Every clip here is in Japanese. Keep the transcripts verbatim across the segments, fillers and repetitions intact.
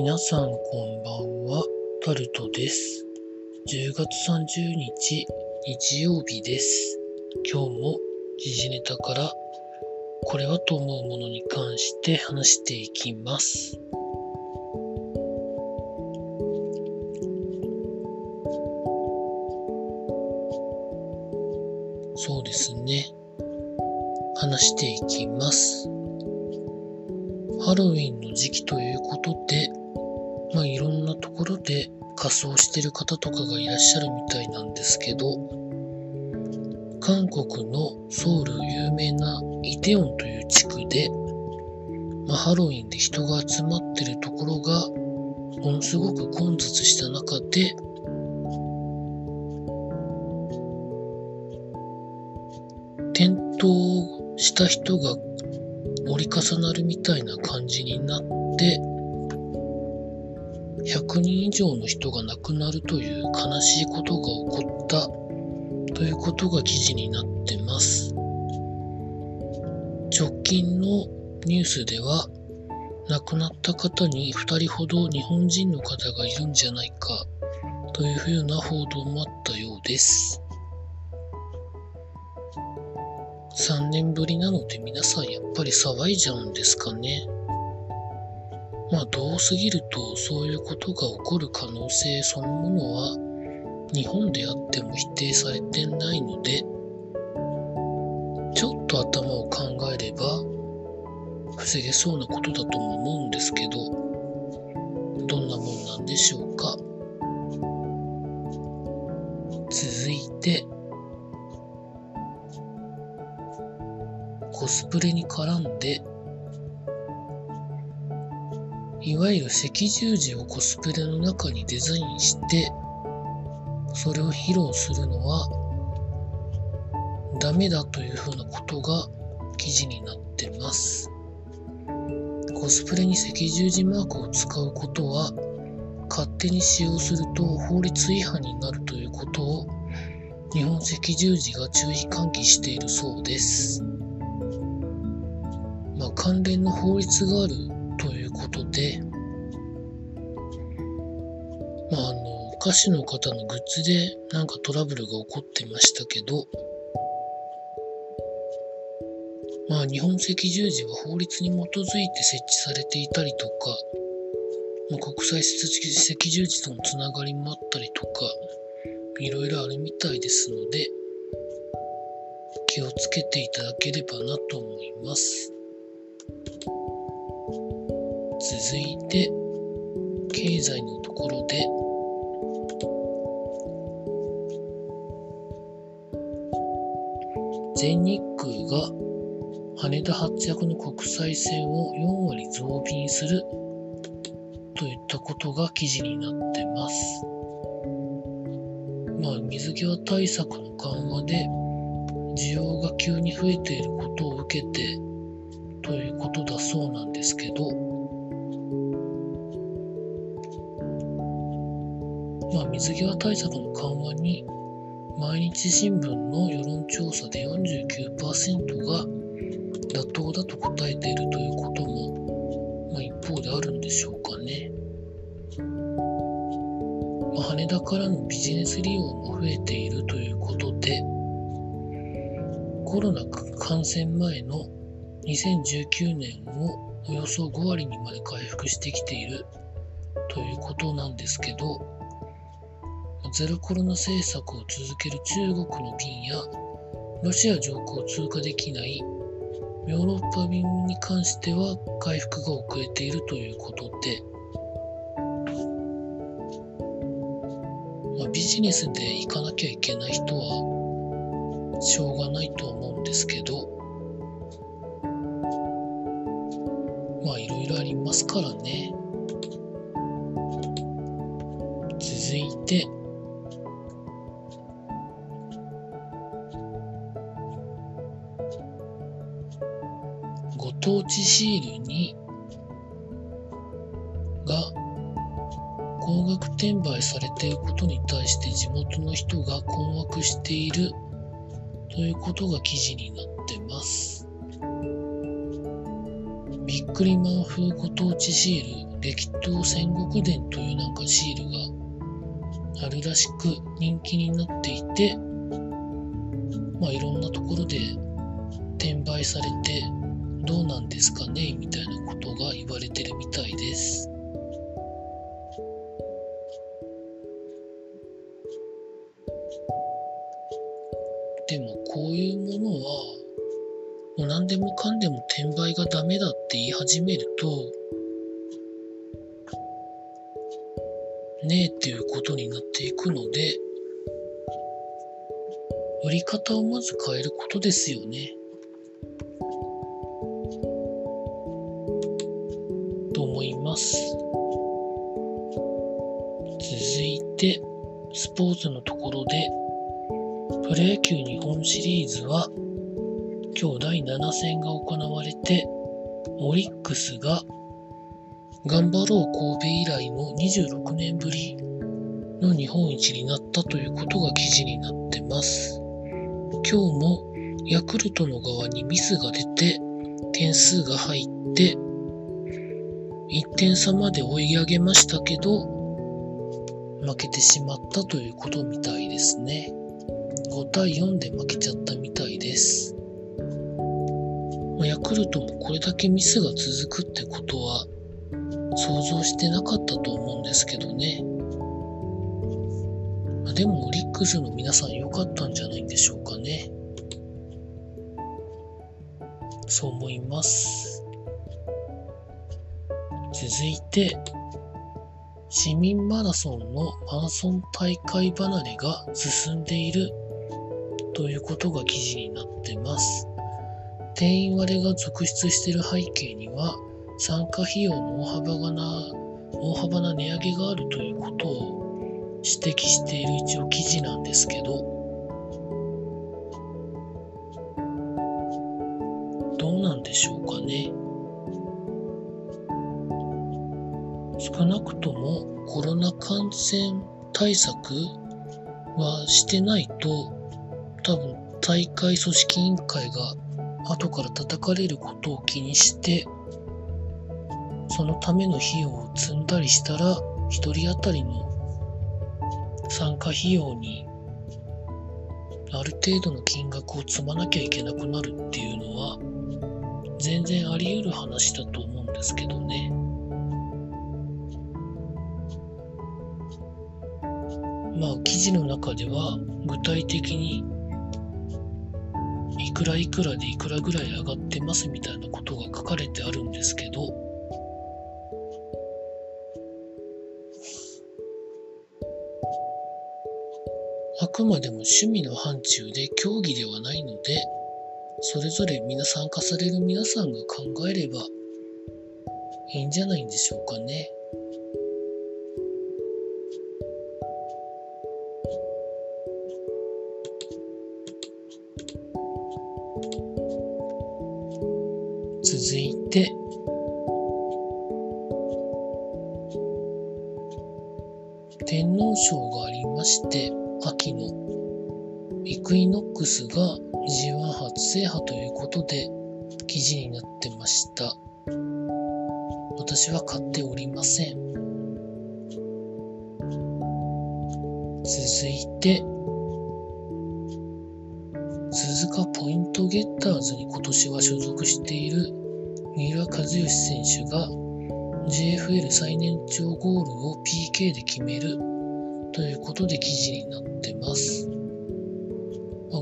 皆さんこんばんは、タルトです。じゅうがつさんじゅうにち、日曜日です。今日も時事ネタからこれはと思うものに関して話していきます。そうですね。話していきます。ハロウィンの時期ということで、まあいろんなところで仮装してる方とかがいらっしゃるみたいなんですけど、韓国のソウル有名なイテウォンという地区で、まあ、ハロウィンで人が集まってるところがものすごく混雑した中で、転倒した人が折り重なるみたいな感じになってひゃくにんいじょうの人が亡くなるという悲しいことが起こったということが記事になってます。直近のニュースでは亡くなった方にふたりほど日本人の方がいるんじゃないかというふうな報道もあったようです。さんねんぶりなので皆さんやっぱり騒いじゃうんですかね。まあ遠すぎるとそういうことが起こる可能性そのものは日本であっても否定されてないので、ちょっと頭を考えれば防げそうなことだとも思うんですけど、どんなもんなんでしょうか。続いてコスプレに絡んで、いわゆる赤十字をコスプレの中にデザインしてそれを披露するのはダメだというふうなことが記事になってます。コスプレに赤十字マークを使うことは勝手に使用すると法律違反になるということを日本赤十字が注意喚起しているそうです。まあ、関連の法律があるということで、まあ、あの歌手の方のグッズでなんかトラブルが起こってましたけど、まあ、日本赤十字は法律に基づいて設置されていたりとか、まあ、国際赤十字とのつながりもあったりとかいろいろあるみたいですので、気をつけていただければなと思います。続いて経済のところで、全日空が羽田発着の国際線をよんわり増便するといったことが記事になってます。まあ、水際対策の緩和で需要が急に増えていることを受けてということだそうなんですけど、まあ、水際対策の緩和に毎日新聞の世論調査で よんじゅうきゅうパーセント が妥当だと答えているということも、まあ、一方であるんでしょうかね。まあ、羽田からのビジネス利用も増えているということで、コロナ感染前のにせんじゅうきゅうねんをおよそごわりにまで回復してきているということなんですけど、ゼロコロナ政策を続ける中国の便やロシア上空を通過できないヨーロッパ便に関しては回復が遅れているということで、まあ、ビジネスで行かなきゃいけない人はしょうがないと思うんですけど、まあいろいろありますからね。続いてご当地シールにが高額転売されていることに対して地元の人が困惑しているということが記事になってます。びっくりマン風ご当地シール歴島戦国伝というなんかシールがあるらしく人気になっていて、まあいろんなところで転売されてどうなんですかねみたいなことが言われてるみたいです。でもこういうものはもう何でもかんでも転売がダメだって言い始めるとねえっていうことになっていくので、売り方をまず変えることですよねと思います。続いてスポーツのところでプロ野球日本シリーズは今日だいなな戦が行われて、オリックスが頑張ろう神戸以来のにじゅうろくねんぶりの日本一になったということが記事になってます。今日もヤクルトの側にミスが出て点数が入っていってんさまで追い上げましたけど負けてしまったということみたいですね。ごたいよんで負けちゃったみたいです。ヤクルトもこれだけミスが続くってことは想像してなかったと思うんですけどね。でもオリックスの皆さん良かったんじゃないんでしょうかね。そう思います。続いて市民マラソンのマラソン大会離れが進んでいるということが記事になってます。定員割れが続出している背景には参加費用の大幅がな大幅な値上げがあるということを指摘している一応記事なんですけど、どうなんでしょうかね。少なくともコロナ感染対策はしてないと多分大会組織委員会が後から叩かれることを気にしてそのための費用を積んだりしたらひとり当たりの参加費用にある程度の金額を積まなきゃいけなくなるっていうのは全然あり得る話だと思うんですけどね。まあ記事の中では具体的にいくらいくらでいくらぐらい上がってますみたいなことが書かれてあるんですけど、あくまでも趣味の範疇で競技ではないので、それぞれ皆参加される皆さんが考えればいいんじゃないんでしょうかね。続いて天皇賞がありまして、秋のイクイノックスが ジーワン 初制覇ということで記事になってました。私は買っておりません。続いて鈴鹿ポイントゲッターズに今年は所属している三浦知良選手が ジェイエフエル 最年長ゴールを ピーケー で決めるということで記事になってます。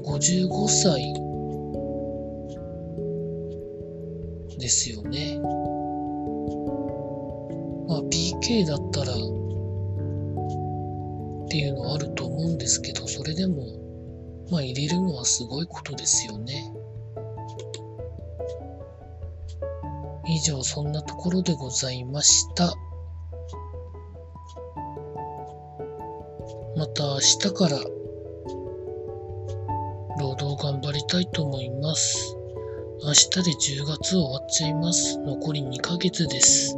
ごじゅうごさいですよね。まあ ピーケー だったらっていうのはあると思うんですけど、それでもまあ入れるのはすごいことですよね。以上そんなところでございました。また明日から労働頑張りたいと思います。明日でじゅうがつ終わっちゃいます。残りにかげつです。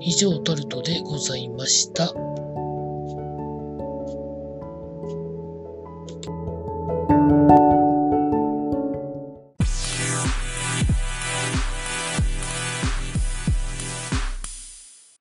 以上タルトでございました。